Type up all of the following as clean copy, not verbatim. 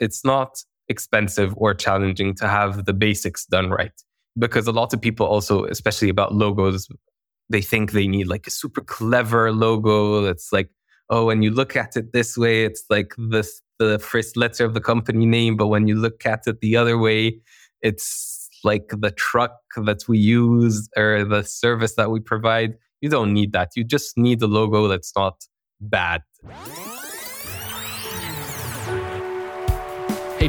it's not expensive or challenging to have the basics done right. Because a lot of people also, especially about logos, they think they need like a super clever logo. It's like, oh, when you look at it this way, it's like this, the first letter of the company name. But when you look at it the other way, it's like the truck that we use or the service that we provide. You don't need that. You just need a logo that's not bad. Hey,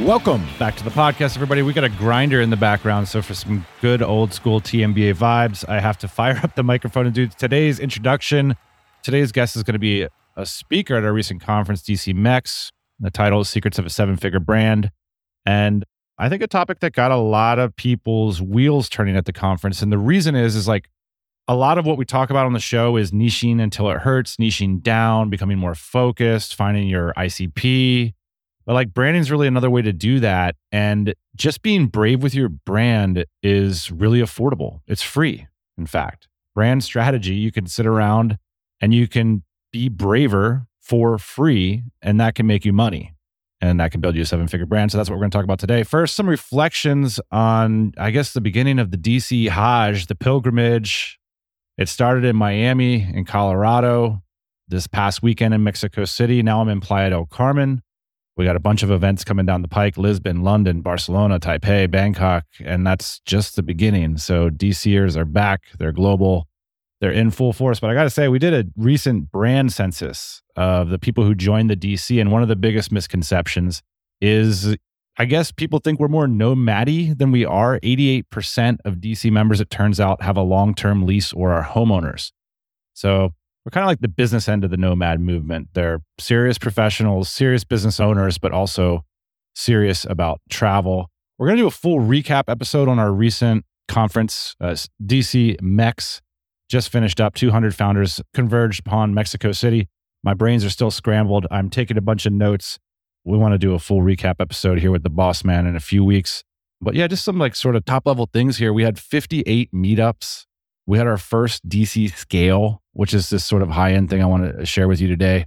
Welcome back to the podcast, everybody. We got a grinder in the background. So for some good old school TMBA vibes, I have to fire up the microphone and do today's introduction. Today's guest is going to be a speaker at our recent conference, DC MEX. The title is Secrets of a Seven-Figure Brand. And I think a topic that got a lot of people's wheels turning at the conference. And the reason is like a lot of what we talk about on the show is niching until it hurts, niching down, becoming more focused, finding your ICP. But like branding is really another way to do that. And just being brave with your brand is really affordable. It's free, in fact. Brand strategy, you can sit around and you can be braver for free, and that can make you money. And that can build you a seven-figure brand. So that's what we're going to talk about today. First, some reflections on, I guess, the beginning of the DC Hajj, the pilgrimage. It started in Miami, in Colorado, this past weekend in Mexico City. Now I'm in Playa del Carmen. We got a bunch of events coming down the pike, Lisbon, London, Barcelona, Taipei, Bangkok, and that's just the beginning. So DCers are back. They're global. They're in full force. But I got to say, we did a recent brand census of the people who joined the DC. And one of the biggest misconceptions is, I guess, people think we're more nomadic than we are. 88% of DC members, it turns out, have a long-term lease or are homeowners. So we're kind of like the business end of the nomad movement. They're serious professionals, serious business owners, but also serious about travel. We're going to do a full recap episode on our recent conference, DC MEX. Just finished up. 200 founders converged upon Mexico City. My brains are still scrambled. I'm taking a bunch of notes. We want to do a full recap episode here with the boss man in a few weeks. But yeah, just some like sort of top level things here. We had 58 meetups. We had our first DC Scale, which is this sort of high-end thing I want to share with you today.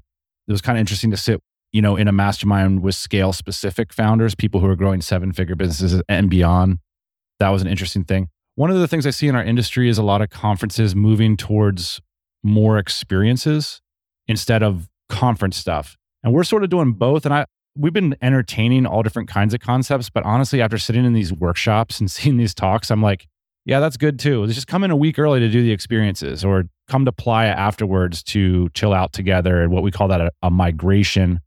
It was kind of interesting to sit, you know, in a mastermind with Scale-specific founders, people who are growing seven-figure businesses and beyond. That was an interesting thing. One of the things I see in our industry is a lot of conferences moving towards more experiences instead of conference stuff. And we're sort of doing both. And we've been entertaining all different kinds of concepts. But honestly, after sitting in these workshops and seeing these talks, I'm like, yeah, that's good too. Let's just come in a week early to do the experiences or come to Playa afterwards to chill out together. And what we call that a migration.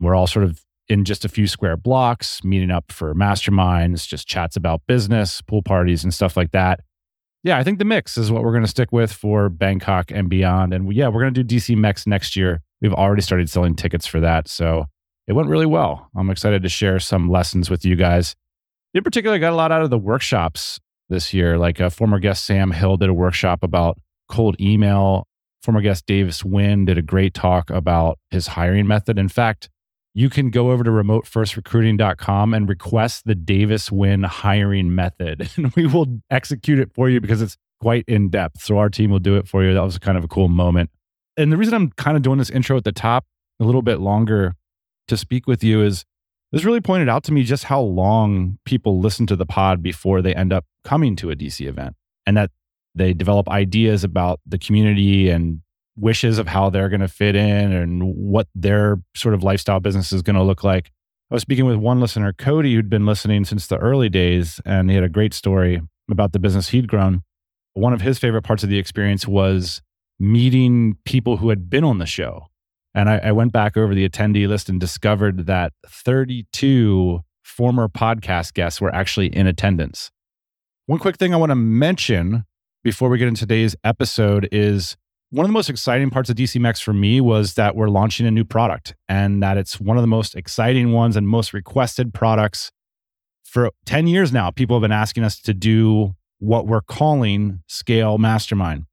We're all sort of in just a few square blocks, meeting up for masterminds, just chats about business, pool parties and stuff like that. Yeah, I think the mix is what we're going to stick with for Bangkok and beyond. And yeah, we're going to do DC MEX next year. We've already started selling tickets for that. So it went really well. I'm excited to share some lessons with you guys. In particular, I got a lot out of the workshops this year. Like a former guest, Sam Hill, did a workshop about cold email. Former guest, Davis Wynn, did a great talk about his hiring method. In fact, you can go over to remotefirstrecruiting.com and request the Davis Wynn hiring method. And we will execute it for you because it's quite in-depth. So our team will do it for you. That was kind of a cool moment. And the reason I'm kind of doing this intro at the top a little bit longer to speak with you is this really pointed out to me just how long people listen to the pod before they end up coming to a DC event, and that they develop ideas about the community and wishes of how they're going to fit in and what their sort of lifestyle business is going to look like. I was speaking with one listener, Cody, who'd been listening since the early days, and he had a great story about the business he'd grown. One of his favorite parts of the experience was meeting people who had been on the show. And I went back over the attendee list and discovered that 32 former podcast guests were actually in attendance. One quick thing I want to mention before we get into today's episode is One of the most exciting parts of DC MEX for me was that we're launching a new product and that it's one of the most exciting ones and most requested products. For 10 years now, people have been asking us to do what we're calling Scale Mastermind.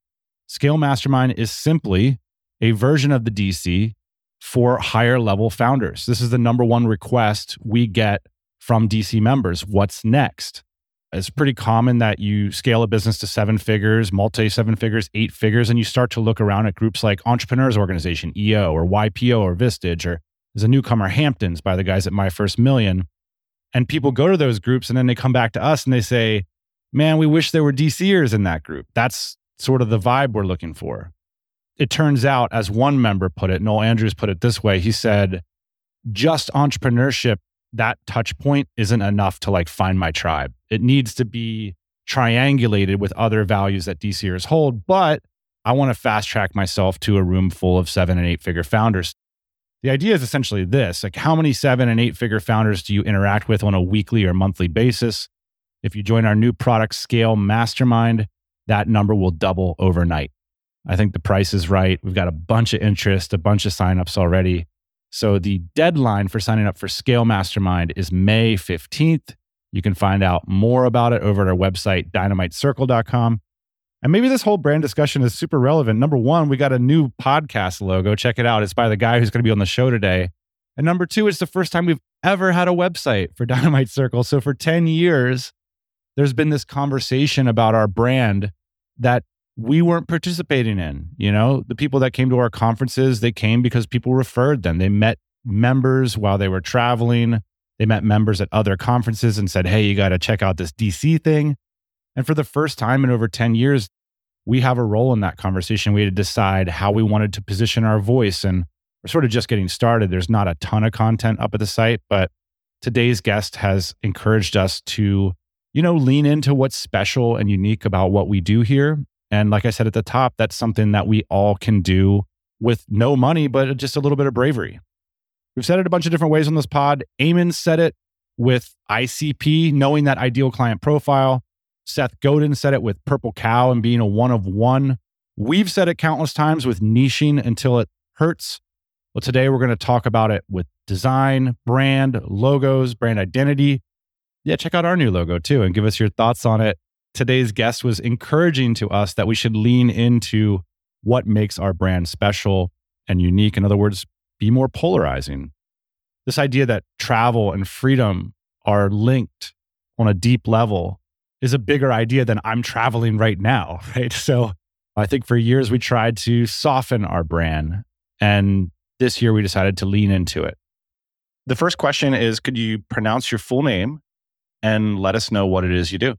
Scale Mastermind is simply a version of the DC for higher level founders. This is the number one request we get from DC members. What's next? It's pretty common that you scale a business to seven figures, multi-seven figures, eight figures, and you start to look around at groups like Entrepreneurs Organization, EO, or YPO, or Vistage, or there's a newcomer, Hamptons, by the guys at My First Million. And people go to those groups and then they come back to us and they say, man, we wish there were DCers in that group. That's sort of the vibe we're looking for. It turns out, as one member put it, Noel Andrews put it this way, he said, just entrepreneurship, that touch point isn't enough to like find my tribe. It needs to be triangulated with other values that DCers hold, but I want to fast track myself to a room full of 7 and 8 figure founders. The idea is essentially this, like how many 7 and 8 figure founders do you interact with on a weekly or monthly basis? If you join our new product Scale Mastermind, that number will double overnight. I think the price is right. We've got a bunch of interest, a bunch of signups already. So the deadline for signing up for Scale Mastermind is May 15th. You can find out more about it over at our website, dynamitecircle.com. And maybe this whole brand discussion is super relevant. Number one, we got a new podcast logo. Check it out. It's by the guy who's going to be on the show today. And number two, it's the first time we've ever had a website for Dynamite Circle. So for 10 years, there's been this conversation about our brand that we weren't participating in. You know, the people that came to our conferences, they came because people referred them. They met members while they were traveling. They met members at other conferences and said, hey, you got to check out this DC thing. And for the first time in over 10 years, we have a role in that conversation. We had to decide how we wanted to position our voice, and we're sort of just getting started. There's not a ton of content up at the site, but today's guest has encouraged us to, you know, lean into what's special and unique about what we do here. And like I said at the top, that's something that we all can do with no money, but just a little bit of bravery. We've said it a bunch of different ways on this pod. Eamon said it with ICP, knowing that ideal client profile. Seth Godin said it with Purple Cow and being a one of one. We've said it countless times with niching until it hurts. Well, today we're going to talk about it with design, brand, logos, brand identity. Yeah, check out our new logo too and give us your thoughts on it. Today's guest was encouraging to us that we should lean into what makes our brand special and unique. In other words, be more polarizing. This idea that travel and freedom are linked on a deep level is a bigger idea than I'm traveling right now, right? So I think for years we tried to soften our brand, and this year we decided to lean into it. The first question is, could you pronounce your full name and let us know what it is you do?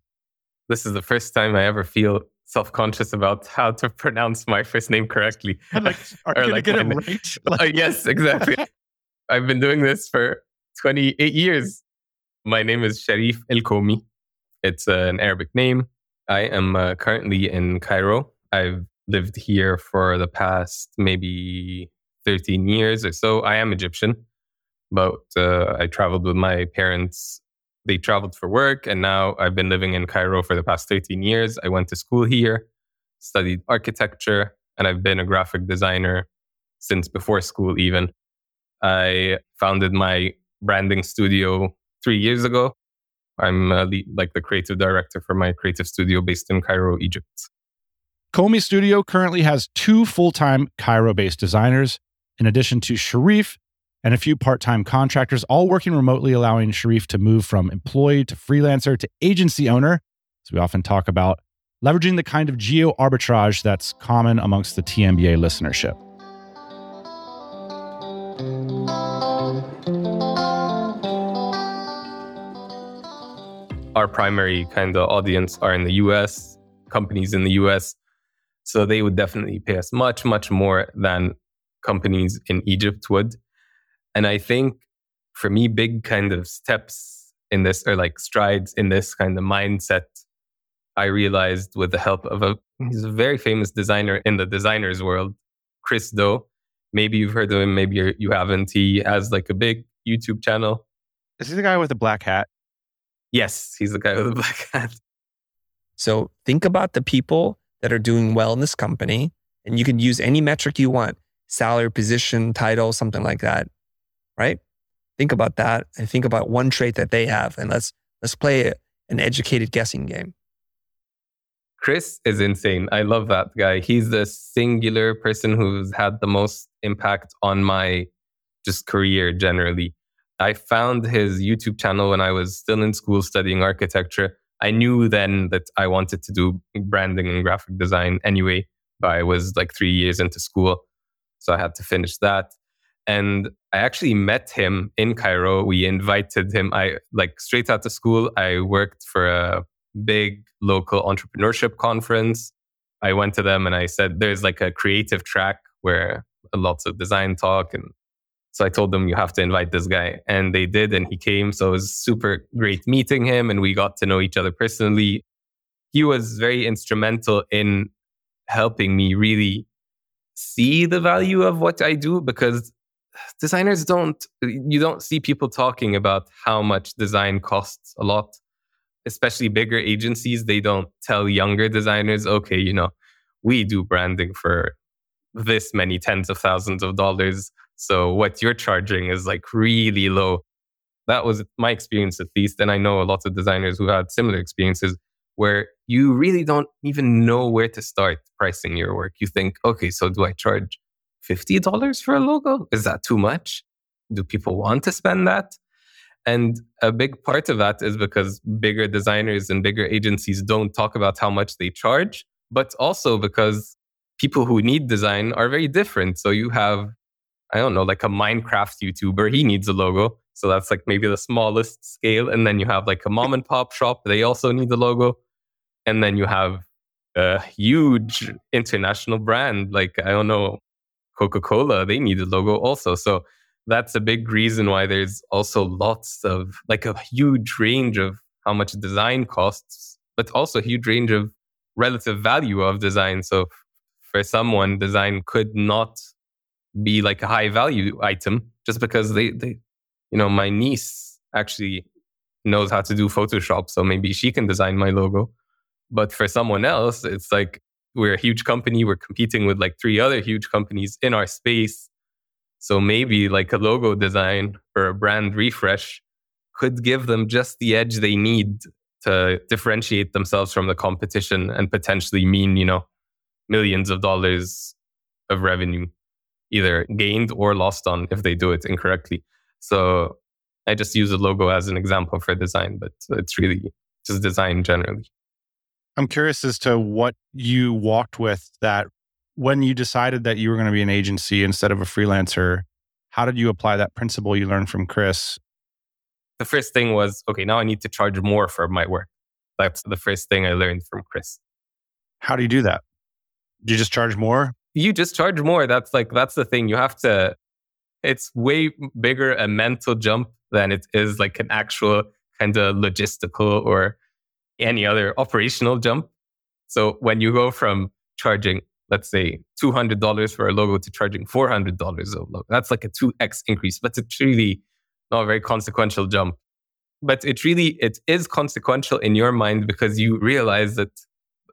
This is the first time I ever feel self-conscious about how to pronounce my first name correctly. Like, are you like going to get it right? Like... Yes, exactly. I've been doing this for 28 years. My name is Sharif El Komi. It's an Arabic name. I am currently in Cairo. I've lived here for the past maybe 13 years or so. I am Egyptian, but I traveled with my parents. They traveled for work, and now I've been living in Cairo for the past 13 years. I went to school here, studied architecture, and I've been a graphic designer since before school even. I founded my branding studio 3 years ago. I'm the creative director for my creative studio based in Cairo, Egypt. Komi Studio currently has 2 full-time Cairo-based designers, in addition to Sharif and a few part-time contractors, all working remotely, allowing Sharif to move from employee to freelancer to agency owner, as we often talk about, leveraging the kind of geo-arbitrage that's common amongst the TMBA listenership. Our primary kind of audience are in the US, companies in the US. So they would definitely pay us much, much more than companies in Egypt would. And I think for me, big kind of steps in this or like strides in this kind of mindset, I realized with the help of he's a very famous designer in the designer's world, Chris Doe. Maybe you've heard of him, maybe you haven't. He has like a big YouTube channel. Is he the guy with the black hat? Yes, he's the guy with the black hat. So think about the people that are doing well in this company And you can use any metric you want, salary, position, title, something like that, right? Think about that and think about one trait that they have, and let's play an educated guessing game. Chris is insane. I love that guy. He's the singular person who's had the most impact on my just career generally. I found his YouTube channel when I was still in school studying architecture. I knew then that I wanted to do branding and graphic design anyway, but I was like 3 years into school, so I had to finish that. And I actually met him in Cairo. We invited him. I like straight out of school, I worked for a big local entrepreneurship conference. I went to them and I said, there's like a creative track where lots of design talk. And so I told them, you have to invite this guy. And they did, and he came. So it was super great meeting him, and we got to know each other personally. He was very instrumental in helping me really see the value of what I do, because designers don't see people talking about how much design costs a lot. Especially bigger agencies, they don't tell younger designers, okay, you know, we do branding for this many tens of thousands of dollars. So what you're charging is like really low. That was my experience at least. And I know a lot of designers who had similar experiences where you really don't even know where to start pricing your work. You think, okay, so do I charge $50 for a logo? Is that too much? Do people want to spend that? And a big part of that is because bigger designers and bigger agencies don't talk about how much they charge, but also because people who need design are very different. So you have, I don't know, like a Minecraft YouTuber, he needs a logo. So that's like maybe the smallest scale. And then you have like a mom and pop shop, they also need a logo. And then you have a huge international brand, like, I don't know, Coca-Cola, they need a logo also. So that's a big reason why there's also lots of, like a huge range of how much design costs, but also a huge range of relative value of design. So for someone, design could not be like a high value item just because they you know, my niece actually knows how to do Photoshop, so maybe she can design my logo. But for someone else, it's like, we're a huge company, we're competing with like three other huge companies in our space. So maybe like a logo design or a brand refresh could give them just the edge they need to differentiate themselves from the competition and potentially mean, you know, millions of dollars of revenue, either gained or lost on if they do it incorrectly. So I just use a logo as an example for design, but it's really just design generally. I'm curious as to what you walked with that. When you decided that you were going to be an agency instead of a freelancer, how did you apply that principle you learned from Chris? The first thing was, okay, now I need to charge more for my work. That's the first thing I learned from Chris. How do you do that? Do you just charge more? You just charge more. That's the thing. You have to, it's way bigger a mental jump than it is like an actual kind of logistical or any other operational jump. So when you go from charging, let's say $200 for a logo to charging $400 a logo. That's like a 2x increase, but it's really not a very consequential jump. But it is consequential in your mind because you realize that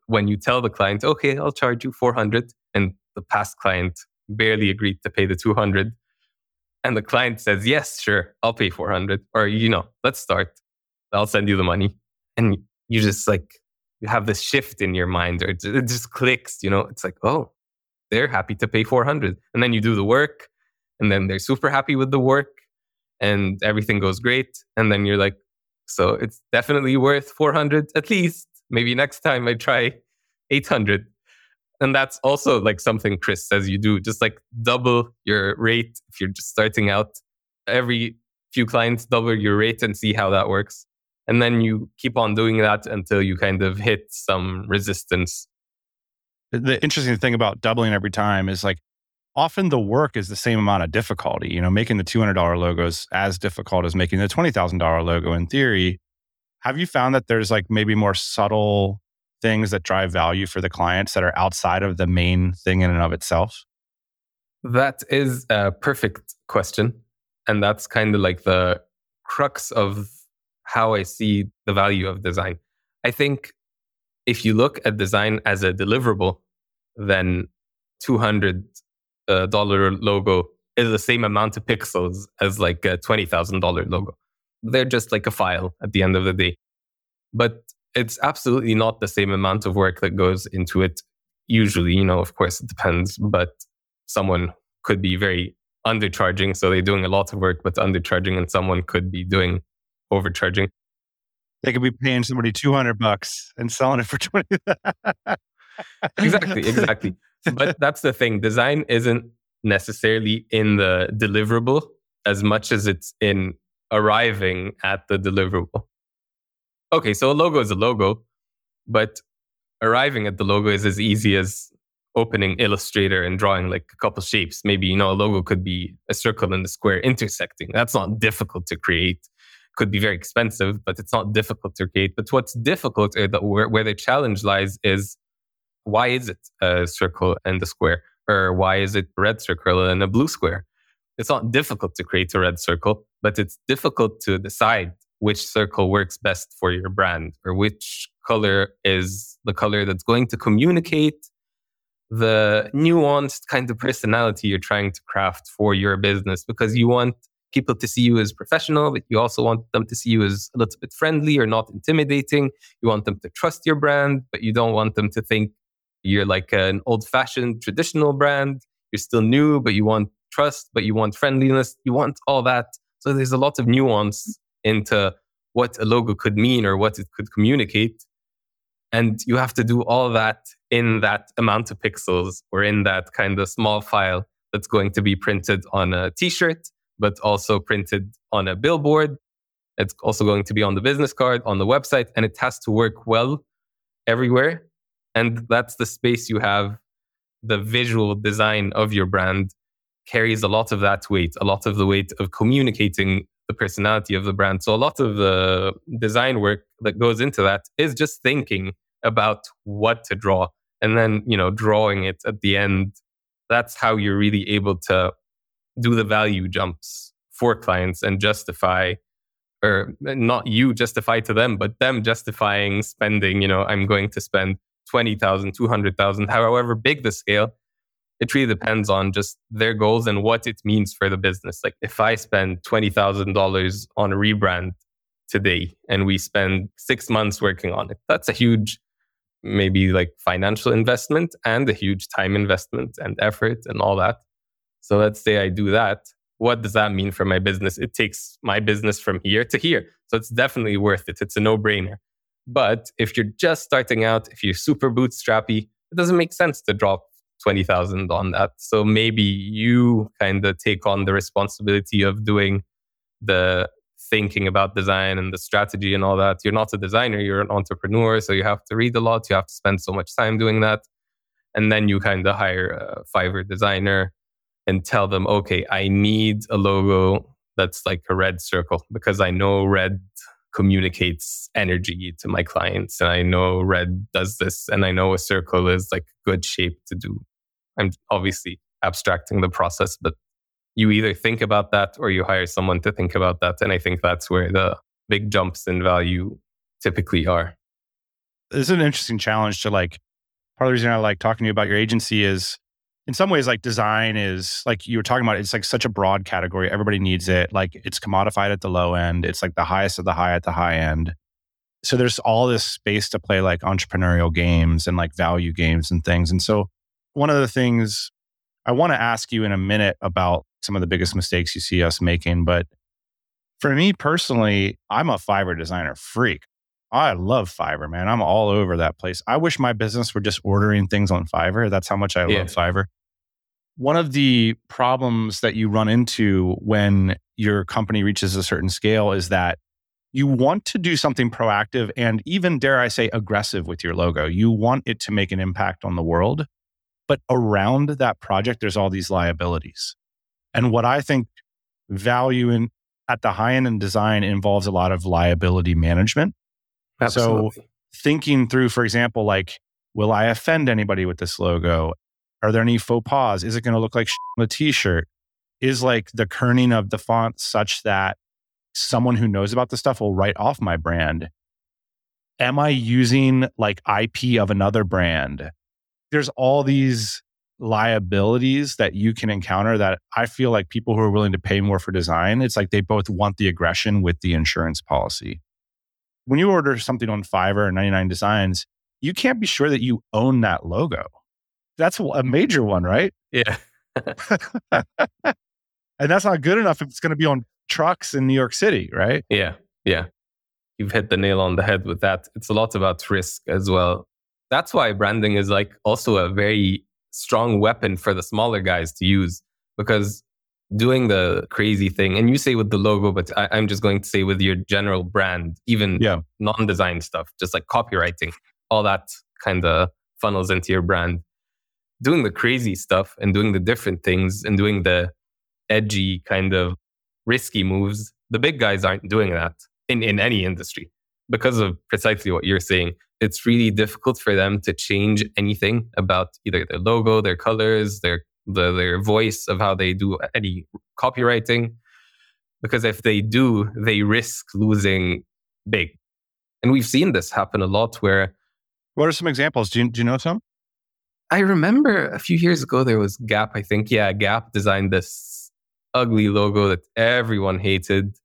when you tell the client, okay, I'll charge you $400, and the past client barely agreed to pay the $200, and the client says, yes, sure, I'll pay $400, or, you know, let's start. I'll send you the money. And you just like, you have this shift in your mind, or it just clicks, you know, it's like, oh, they're happy to pay $400. And then you do the work, and then they're super happy with the work, and everything goes great. And then you're like, so it's definitely worth $400 at least. Maybe next time I try $800. And that's also like something Chris says you do, just like double your rate if you're just starting out. Every few clients, double your rate and see how that works. And then you keep on doing that until you kind of hit some resistance. The interesting thing about doubling every time is like often the work is the same amount of difficulty. You know, making the $200 logo is as difficult as making the $20,000 logo in theory. Have you found that there's like maybe more subtle things that drive value for the clients that are outside of the main thing in and of itself? That is a perfect question. And that's kind of like the crux of how I see the value of design. I think if you look at design as a deliverable, then $200 logo is the same amount of pixels as like a $20,000 logo. They're just like a file at the end of the day. But it's absolutely not the same amount of work that goes into it. Usually, you know, of course it depends, but someone could be very undercharging. So they're doing a lot of work, but undercharging, and someone could be doing overcharging. They could be paying somebody $200 and selling it for $20. Exactly. But that's the thing. Design isn't necessarily in the deliverable as much as it's in arriving at the deliverable. Okay, so a logo is a logo, but arriving at the logo is as easy as opening Illustrator and drawing like a couple shapes. Maybe, you know, a logo could be a circle and a square intersecting. That's not difficult to create. Could be very expensive, but it's not difficult to create. But what's difficult, where the challenge lies, is why is it a circle and a square? Or why is it a red circle and a blue square? It's not difficult to create a red circle, but it's difficult to decide which circle works best for your brand, or which color is the color that's going to communicate the nuanced kind of personality you're trying to craft for your business. Because you want people to see you as professional, but you also want them to see you as a little bit friendly or not intimidating. You want them to trust your brand, but you don't want them to think you're like an old-fashioned traditional brand. You're still new, but you want trust, but you want friendliness. You want all that. So there's a lot of nuance into what a logo could mean or what it could communicate. And you have to do all that in that amount of pixels, or in that kind of small file that's going to be printed on a t-shirt, but also printed on a billboard. It's also going to be on the business card, on the website, and it has to work well everywhere. And that's the space you have. The visual design of your brand carries a lot of that weight, a lot of the weight of communicating the personality of the brand. So a lot of the design work that goes into that is just thinking about what to draw, and then, you know, drawing it at the end. That's how you're really able to do the value jumps for clients and justify, or not you justify to them, but them justifying spending, you know, I'm going to spend $20,000, $200,000, however big the scale. It really depends on just their goals and what it means for the business. Like if I spend $20,000 on a rebrand today and we spend 6 months working on it, that's a huge, maybe like financial investment and a huge time investment and effort and all that. So let's say I do that. What does that mean for my business? It takes my business from here to here. So it's definitely worth it. It's a no-brainer. But if you're just starting out, if you're super bootstrappy, it doesn't make sense to drop $20,000 on that. So maybe you kind of take on the responsibility of doing the thinking about design and the strategy and all that. You're not a designer, you're an entrepreneur. So you have to read a lot. You have to spend so much time doing that. And then you kind of hire a Fiverr designer and tell them, okay, I need a logo that's like a red circle, because I know red communicates energy to my clients, and I know red does this, and I know a circle is like a good shape to do. I'm obviously abstracting the process, but you either think about that or you hire someone to think about that. And I think that's where the big jumps in value typically are. It's an interesting challenge to like, part of the reason I like talking to you about your agency is, in some ways, like design is, like you were talking about, it's like such a broad category. Everybody needs it. Like it's commodified at the low end. It's like the highest of the high at the high end. So there's all this space to play like entrepreneurial games and like value games and things. And so one of the things I want to ask you in a minute about some of the biggest mistakes you see us making. But for me personally, I'm a Fiverr designer freak. I love Fiverr, man. I'm all over that place. I wish my business were just ordering things on Fiverr. That's how much I love Fiverr. One of the problems that you run into when your company reaches a certain scale is that you want to do something proactive and even, dare I say, aggressive with your logo. You want it to make an impact on the world, but around that project, there's all these liabilities. And what I think value in at the high end in design involves a lot of liability management. Absolutely. So thinking through, for example, like, will I offend anybody with this logo? Are there any faux pas? Is it going to look like shit on the t-shirt? Is like the kerning of the font such that someone who knows about this stuff will write off my brand? Am I using like IP of another brand? There's all these liabilities that you can encounter that I feel like people who are willing to pay more for design, it's like they both want the aggression with the insurance policy. When you order something on Fiverr or 99 Designs, you can't be sure that you own that logo. That's a major one, right? Yeah. And that's not good enough if it's going to be on trucks in New York City, right? Yeah, yeah. You've hit the nail on the head with that. It's a lot about risk as well. That's why branding is like also a very strong weapon for the smaller guys to use, because doing the crazy thing, and you say with the logo, but I'm just going to say with your general brand, even non-design stuff, just like copywriting, all that kind of funnels into your brand. Doing the crazy stuff and doing the different things and doing the edgy kind of risky moves, the big guys aren't doing that in any industry because of precisely what you're saying. It's really difficult for them to change anything about either their logo, their colors, their voice of how they do any copywriting. Because if they do, they risk losing big. And we've seen this happen a lot where... What are some examples? Do you know some? I remember a few years ago, there was Gap, I think. Yeah, Gap designed this ugly logo that everyone hated.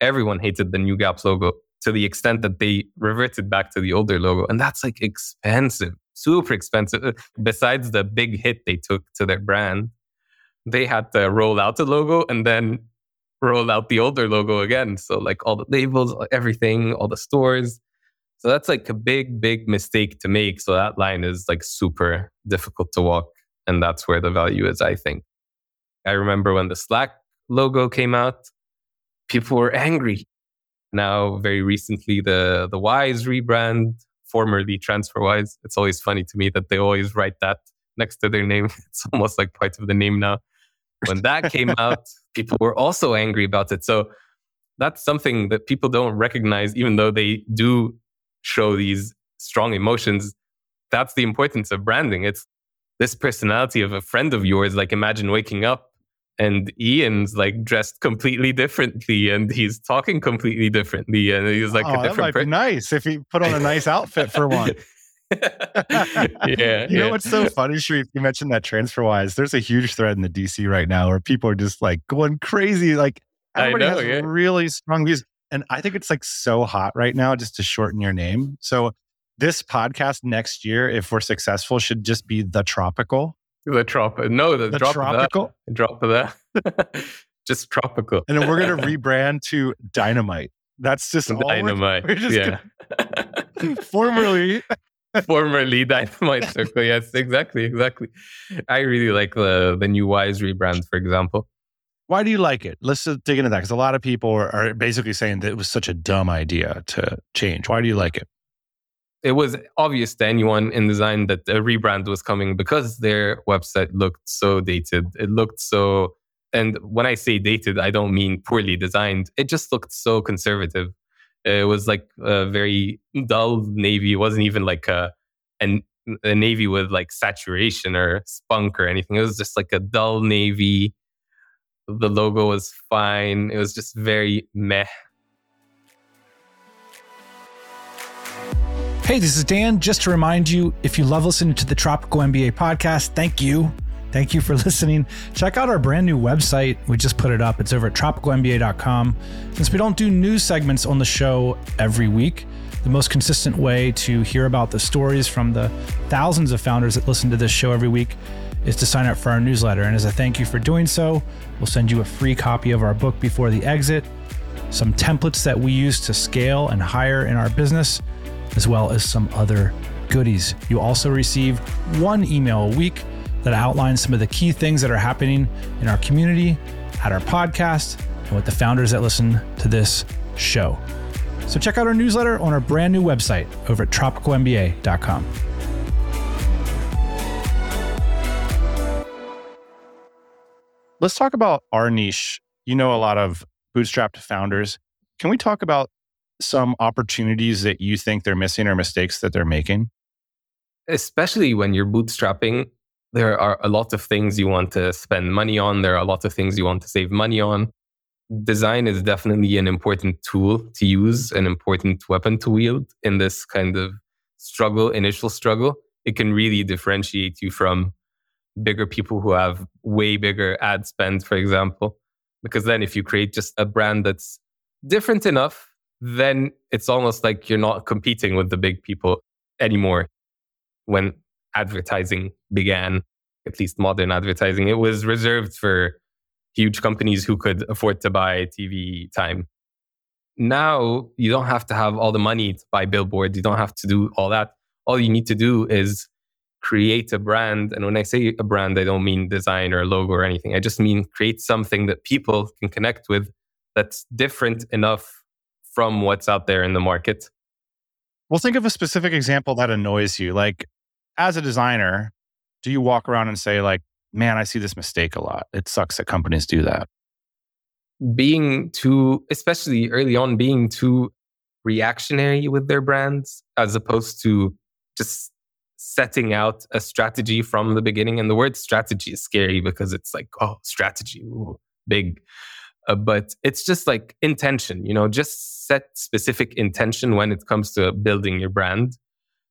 Everyone hated the new Gap logo to the extent that they reverted back to the older logo. And that's like expensive, super expensive. Besides the big hit they took to their brand, they had to roll out the logo and then roll out the older logo again. So like all the labels, everything, all the stores. So that's like a big, big mistake to make. So that line is like super difficult to walk. And that's where the value is, I think. I remember when the Slack logo came out, people were angry. Now, very recently, the Wise rebrand, formerly TransferWise. It's always funny to me that they always write that next to their name. It's almost like part of the name now. When that came out, people were also angry about it. So that's something that people don't recognize, even though they do show these strong emotions. That's the importance of branding. It's this personality of a friend of yours. Like imagine waking up and Ian's like dressed completely differently and he's talking completely differently and he's like a different person. That might be nice if he put on a nice outfit for one. Yeah. You know what's so funny, Sharif? You mentioned that TransferWise. There's a huge thread in the DC right now where people are just like going crazy. Like everybody has really strong views. And I think it's like so hot right now just to shorten your name. So this podcast next year, if we're successful, should just be The Tropical. The Tropical. Drop of that. Just Tropical. And then we're going to rebrand to Dynamite. That's just Dynamite. We're just gonna, formerly Dynamite Circle. Yes, exactly. I really like the new Wise rebrand, for example. Why do you like it? Let's just dig into that, because a lot of people are basically saying that it was such a dumb idea to change. Why do you like it? It was obvious to anyone in design that a rebrand was coming because their website looked so dated. It looked so... And when I say dated, I don't mean poorly designed. It just looked so conservative. It was like a very dull navy. It wasn't even like a navy with like saturation or spunk or anything. It was just like a dull navy. The logo was fine. It was just very meh. Hey, this is Dan. Just to remind you, if you love listening to the Tropical MBA podcast, thank you. Thank you for listening. Check out our brand new website. We just put it up. It's over at tropicalmba.com. Since we don't do news segments on the show every week, the most consistent way to hear about the stories from the thousands of founders that listen to this show every week is to sign up for our newsletter. And as a thank you for doing so, we'll send you a free copy of our book, Before the Exit, some templates that we use to scale and hire in our business, as well as some other goodies. You also receive one email a week that outlines some of the key things that are happening in our community, at our podcast, and with the founders that listen to this show. So check out our newsletter on our brand new website over at tropicalmba.com. Let's talk about our niche. You know a lot of bootstrapped founders. Can we talk about some opportunities that you think they're missing or mistakes that they're making? Especially when you're bootstrapping, there are a lot of things you want to spend money on. There are a lot of things you want to save money on. Design is definitely an important tool to use, an important weapon to wield in this kind of struggle, initial struggle. It can really differentiate you from bigger people who have way bigger ad spends, for example. Because then if you create just a brand that's different enough, then it's almost like you're not competing with the big people anymore. When advertising began, at least modern advertising, it was reserved for huge companies who could afford to buy TV time. Now, you don't have to have all the money to buy billboards. You don't have to do all that. All you need to do is create a brand. And when I say a brand, I don't mean design or logo or anything. I just mean create something that people can connect with that's different enough from what's out there in the market. Well, think of a specific example that annoys you. Like, as a designer, do you walk around and say like, man, I see this mistake a lot. It sucks that companies do that. Being too, especially early on, being too reactionary with their brands as opposed to just setting out a strategy from the beginning. And the word strategy is scary because it's like, oh, strategy, ooh, big. But it's just like intention, you know, just set specific intention when it comes to building your brand.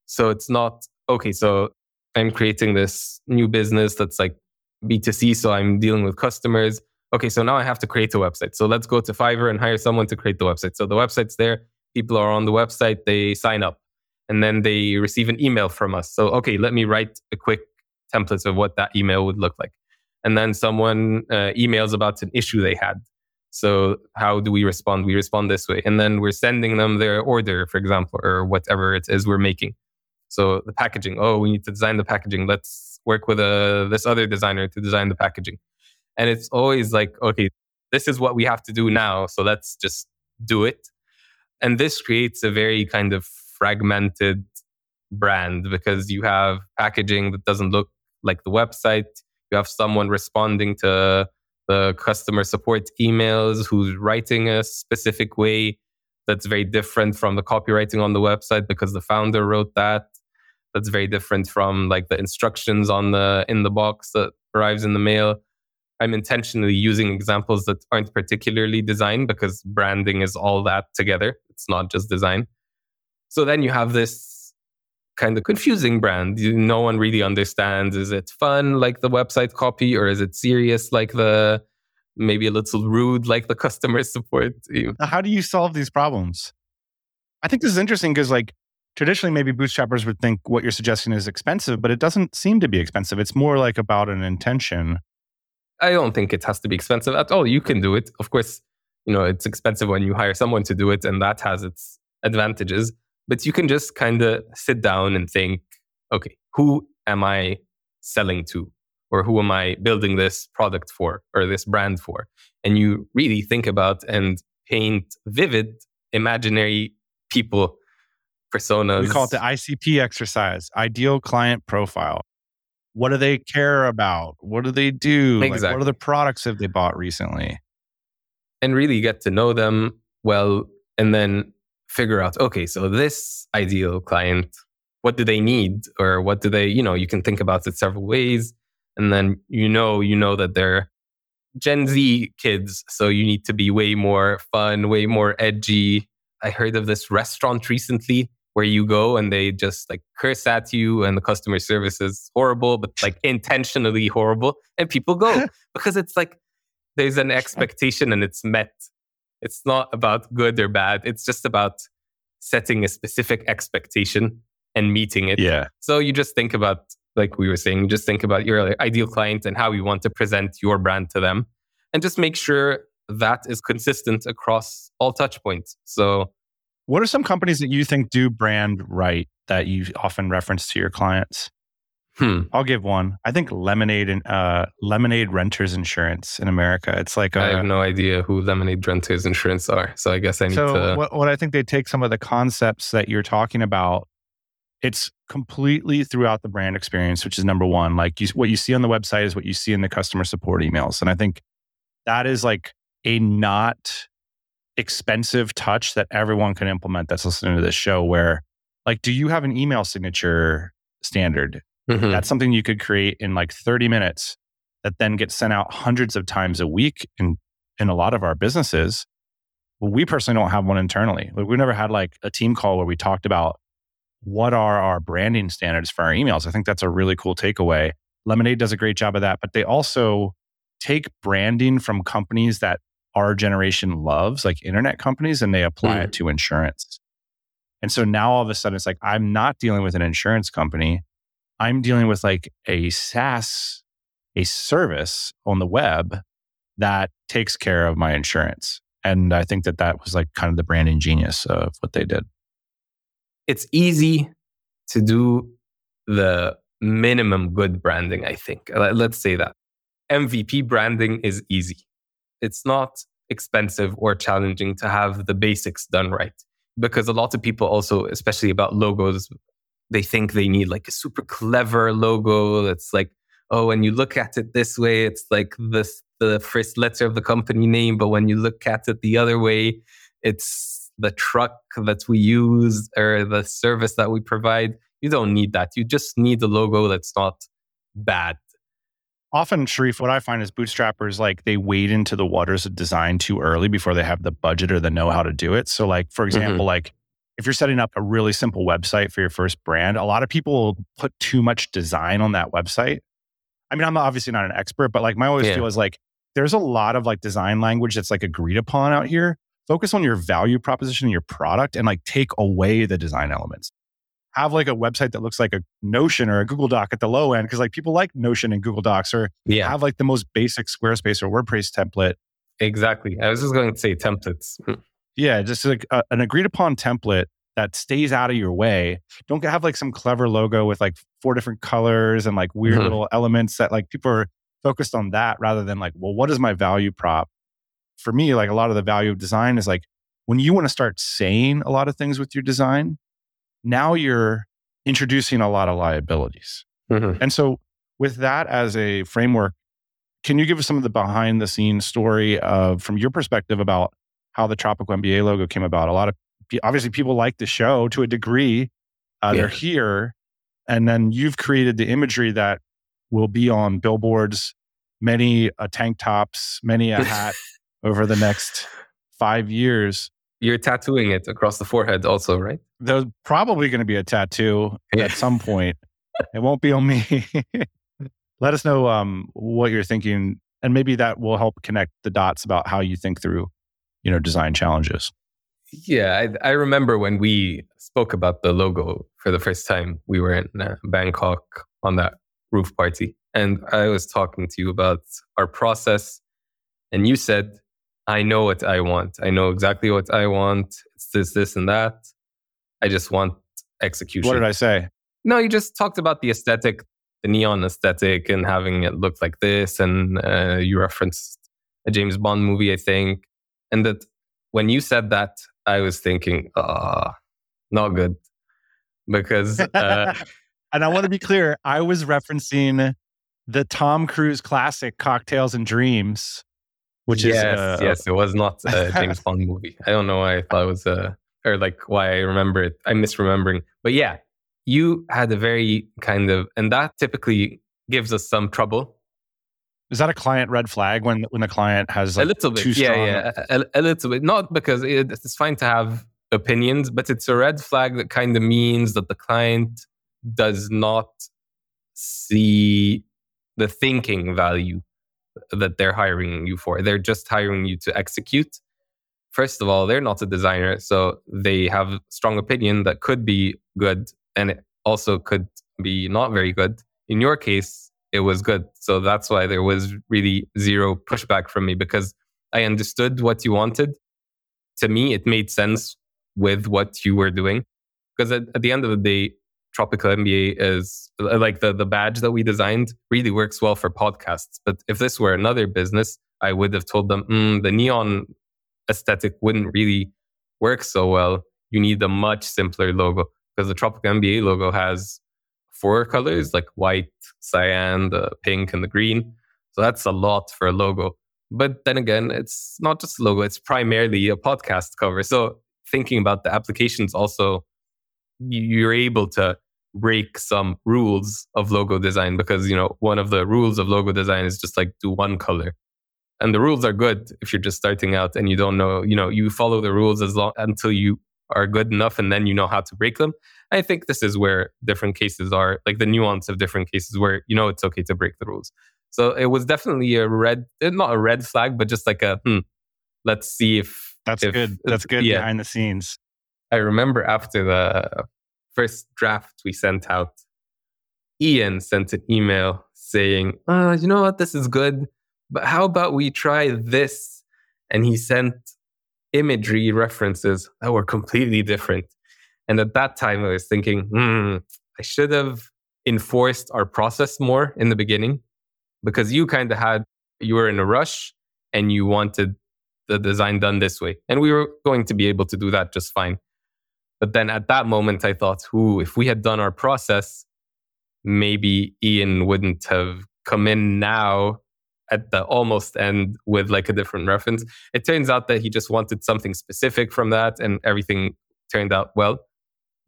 So it's not, okay, so I'm creating this new business that's like B2C, so I'm dealing with customers. Okay, so now I have to create a website. So let's go to Fiverr and hire someone to create the website. So the website's there, people are on the website, they sign up, and then they receive an email from us. So, okay, let me write a quick template of what that email would look like. And then someone emails about an issue they had. So how do we respond? We respond this way. And then we're sending them their order, for example, or whatever it is we're making. So the packaging, oh, we need to design the packaging. Let's work with this other designer to design the packaging. And it's always like, okay, this is what we have to do now. So let's just do it. And this creates a very kind of fragmented brand because you have packaging that doesn't look like the website. You have someone responding to the customer support emails who's writing a specific way that's very different from the copywriting on the website because the founder wrote that. That's very different from like the instructions on in the box that arrives in the mail. I'm intentionally using examples that aren't particularly design because branding is all that together. It's not just design. So then you have this kind of confusing brand. No one really understands. Is it fun like the website copy, or is it serious like the, maybe a little rude like the customer support team? How do you solve these problems? I think this is interesting because like traditionally maybe bootstrappers would think what you're suggesting is expensive, but it doesn't seem to be expensive. It's more like about an intention. I don't think it has to be expensive at all. You can do it. Of course, you know, it's expensive when you hire someone to do it and that has its advantages, but you can just kind of sit down and think, okay, who am I selling to? Or who am I building this product for or this brand for? And you really think about and paint vivid, imaginary people, personas. We call it the ICP exercise, ideal client profile. What do they care about? What do they do? Exactly. Like, what are the products have they bought recently? And really get to know them well and then figure out, okay, so this ideal client, what do they need? Or what do they, you know, you can think about it several ways. And then you know that they're Gen Z kids, so you need to be way more fun, way more edgy. I heard of this restaurant recently where you go and they just like curse at you and the customer service is horrible, but like intentionally horrible. And people go because it's like there's an expectation and it's met. It's not about good or bad. It's just about setting a specific expectation and meeting it. Yeah. So you just think about, like we were saying, just think about your ideal client and how you want to present your brand to them. And just make sure that is consistent across all touch points. So what are some companies that you think do brand right that you often reference to your clients? I'll give one. I think Lemonade and Lemonade Renters Insurance in America. It's like I have no idea who Lemonade Renters Insurance are. So I guess I need to... What I think they take some of the concepts that you're talking about. It's completely throughout the brand experience, which is number one. Like what you see on the website is what you see in the customer support emails. And I think that is like a not expensive touch that everyone can implement that's listening to this show where like, do you have an email signature standard? Mm-hmm. That's something you could create in like 30 minutes that then gets sent out hundreds of times a week in a lot of our businesses. Well, we personally don't have one internally. Like, we've never had like a team call where we talked about what are our branding standards for our emails? I think that's a really cool takeaway. Lemonade does a great job of that, but they also take branding from companies that our generation loves, like internet companies, and they apply it to insurance. And so now all of a sudden it's like, I'm not dealing with an insurance company. I'm dealing with like a SaaS, a service on the web that takes care of my insurance. And I think that that was like kind of the branding genius of what they did. It's easy to do the minimum good branding, I think. Let's say that. MVP branding is easy. It's not expensive or challenging to have the basics done right. Because a lot of people also, especially about logos, they think they need like a super clever logo. It's like, oh, when you look at it this way, it's like this, the first letter of the company name. But when you look at it the other way, it's the truck that we use or the service that we provide. You don't need that. You just need a logo that's not bad. Often, Sharif, what I find is bootstrappers, like they wade into the waters of design too early before they have the budget or the know-how to do it. So like, for example, like if you're setting up a really simple website for your first brand, a lot of people put too much design on that website. I mean, I'm obviously not an expert, but like my always feel is like, there's a lot of like design language that's like agreed upon out here. Focus on your value proposition and your product and like take away the design elements. Have like a website that looks like a Notion or a Google Doc at the low end, because like people like Notion and Google Docs, or have like the most basic Squarespace or WordPress template. Exactly. I was just going to say templates. Yeah, just like an agreed upon template that stays out of your way. Don't have like some clever logo with like 4 different colors and like weird little elements that like people are focused on that rather than like, well, what is my value prop? For me, like a lot of the value of design is like when you want to start saying a lot of things with your design, now you're introducing a lot of liabilities. And so with that as a framework, can you give us some of the behind the scenes story of, from your perspective, about how the Tropical MBA logo came about? A lot of, obviously people like the show to a degree, they're here, and then you've created the imagery that will be on billboards, many tank tops, many a hat over the next 5 years. You're tattooing it across the forehead also, right? There's probably going to be a tattoo at some point. It won't be on me. Let us know what you're thinking, and maybe that will help connect the dots about how you think through, you know, design challenges. Yeah, I remember when we spoke about the logo for the first time, we were in Bangkok on that roof party. And I was talking to you about our process. And you said, I know what I want. I know exactly what I want. It's this, this, and that. I just want execution. What did I say? No, you just talked about the aesthetic, the neon aesthetic, and having it look like this. And you referenced a James Bond movie, I think. And that when you said that, I was thinking, not good. Because... and I want to be clear, I was referencing the Tom Cruise classic Cocktails and Dreams, which is... Yes, it was not a James Bond movie. I don't know why I thought it was a... or like why I remember it. I'm misremembering. But yeah, you had a very kind of... and that typically gives us some trouble. Is that a client red flag when the client has like a little bit, a little bit. Not because it's fine to have opinions, but it's a red flag that kind of means that the client does not see the thinking value that they're hiring you for. They're just hiring you to execute. First of all, they're not a designer, so they have a strong opinion that could be good and it also could be not very good. In your case, it was good. So that's why there was really zero pushback from me, because I understood what you wanted. To me, it made sense with what you were doing. Because at the end of the day, Tropical MBA is like the badge that we designed really works well for podcasts. But if this were another business, I would have told them, the neon aesthetic wouldn't really work so well. You need a much simpler logo, because the Tropical MBA logo has 4 colors, like white, cyan, the pink, and the green. So that's a lot for a logo. But then again, it's not just a logo, it's primarily a podcast cover. So thinking about the applications also, you're able to break some rules of logo design, because, you know, one of the rules of logo design is just like do one color. And the rules are good if you're just starting out and you don't know, you follow the rules as long until you are good enough, and then you know how to break them. I think this is where different cases are, like the nuance of different cases where, you know, it's okay to break the rules. So it was definitely not a red flag, but just like a, let's see if... That's good yeah. Behind the scenes. I remember after the first draft we sent out, Ian sent an email saying, you know what, this is good, but how about we try this? And he sent imagery references that were completely different. And at that time I was thinking, I should have enforced our process more in the beginning, because you were in a rush and you wanted the design done this way. And we were going to be able to do that just fine. But then at that moment I thought, if we had done our process, maybe Ian wouldn't have come in now at the almost end with like a different reference. It turns out that he just wanted something specific from that, and everything turned out well.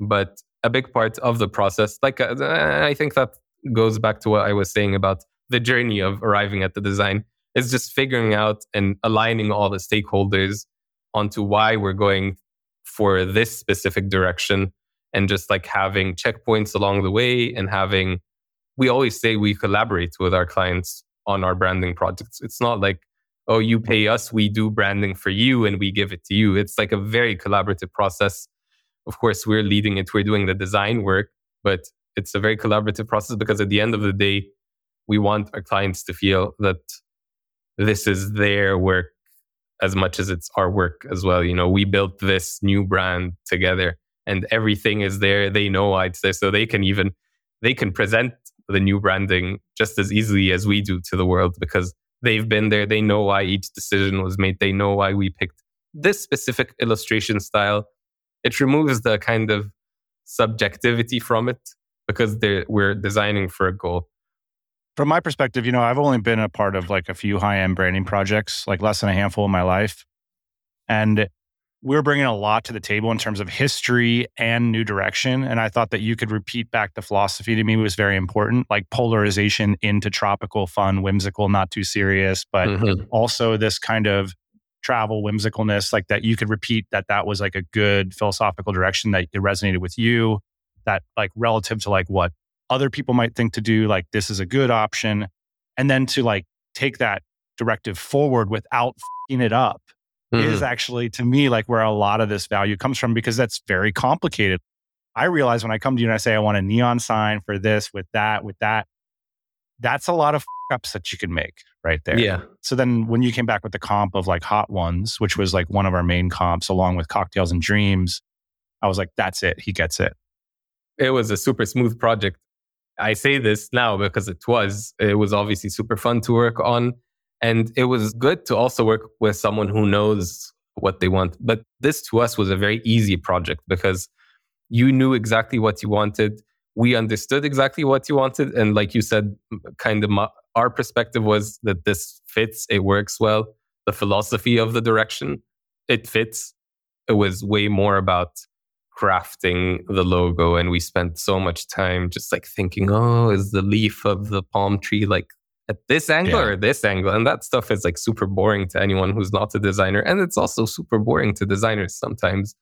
But a big part of the process, like I think that goes back to what I was saying about the journey of arriving at the design, is just figuring out and aligning all the stakeholders onto why we're going for this specific direction, and just like having checkpoints along the way, and we always say we collaborate with our clients on our branding projects. It's not like, you pay us, we do branding for you and we give it to you. It's like a very collaborative process. Of course, we're leading it, we're doing the design work, but it's a very collaborative process, because at the end of the day, we want our clients to feel that this is their work as much as it's our work as well. You know, we built this new brand together and everything is there. They know why it's there, so they can present the new branding just as easily as we do to the world, because they've been there. They know why each decision was made. They know why we picked this specific illustration style. It removes the kind of subjectivity from it, because we're designing for a goal. From my perspective, you know, I've only been a part of like a few high-end branding projects, like less than a handful in my life. And we're bringing a lot to the table in terms of history and new direction. And I thought that you could repeat back the philosophy to me was very important, like polarization into tropical, fun, whimsical, not too serious, but also this kind of travel whimsicalness, like that you could repeat that was like a good philosophical direction, that it resonated with you, that like relative to like what other people might think to do, like this is a good option. And then to like take that directive forward without f***ing it up. Is actually, to me, like where a lot of this value comes from, because that's very complicated. I realize when I come to you and I say, I want a neon sign for this, with that, that's a lot of f**k ups that you can make right there. Yeah. So then when you came back with the comp of like Hot Ones, which was like one of our main comps along with Cocktails and Dreams, I was like, that's it. He gets it. It was a super smooth project. I say this now because it was obviously super fun to work on. And it was good to also work with someone who knows what they want. But this to us was a very easy project, because you knew exactly what you wanted. We understood exactly what you wanted. And like you said, kind of our perspective was that this fits, it works well. The philosophy of the direction, it fits. It was way more about crafting the logo. And we spent so much time just like thinking, is the leaf of the palm tree like at this angle or this angle? And that stuff is like super boring to anyone who's not a designer. And it's also super boring to designers sometimes.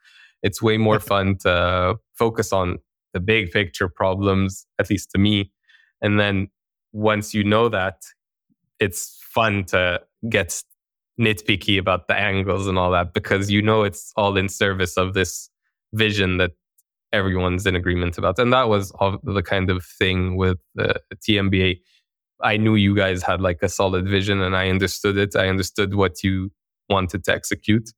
It's way more fun to focus on the big picture problems, at least to me. And then once you know that, it's fun to get nitpicky about the angles and all that, because you know it's all in service of this vision that everyone's in agreement about. And that was all the kind of thing with the TMBA. I knew you guys had like a solid vision, and I understood it. I understood what you wanted to execute,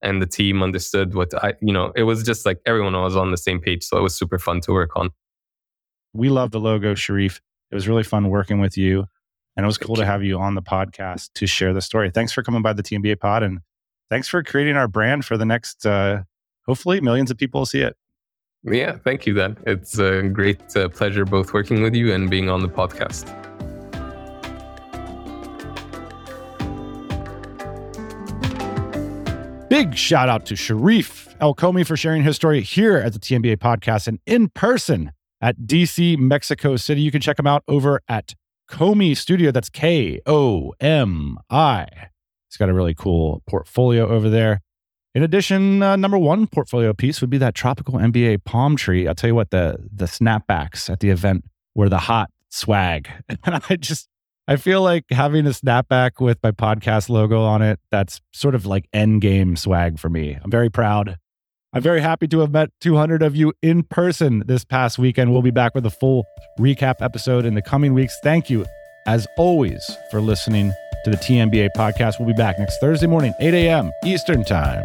and the team understood what it was just like everyone was on the same page. So it was super fun to work on. We love the logo, Sharif. It was really fun working with you, and it was cool to have you on the podcast to share the story. Thanks for coming by the TMBA pod, and thanks for creating our brand for the next, hopefully millions of people will see it. Yeah, thank you, Dan. It's a great pleasure both working with you and being on the podcast. Big shout out to Sharif El Komi for sharing his story here at the TMBA podcast and in person at DC, Mexico City. You can check him out over at Komi Studio. That's Komi. He's got a really cool portfolio over there. In addition, number one portfolio piece would be that Tropical MBA palm tree. I'll tell you what, the snapbacks at the event were the hot swag. And I feel like having a snapback with my podcast logo on it, that's sort of like end game swag for me. I'm very proud. I'm very happy to have met 200 of you in person this past weekend. We'll be back with a full recap episode in the coming weeks. Thank you, as always, for listening to the TMBA podcast. We'll be back next Thursday morning, 8 a.m. Eastern Time.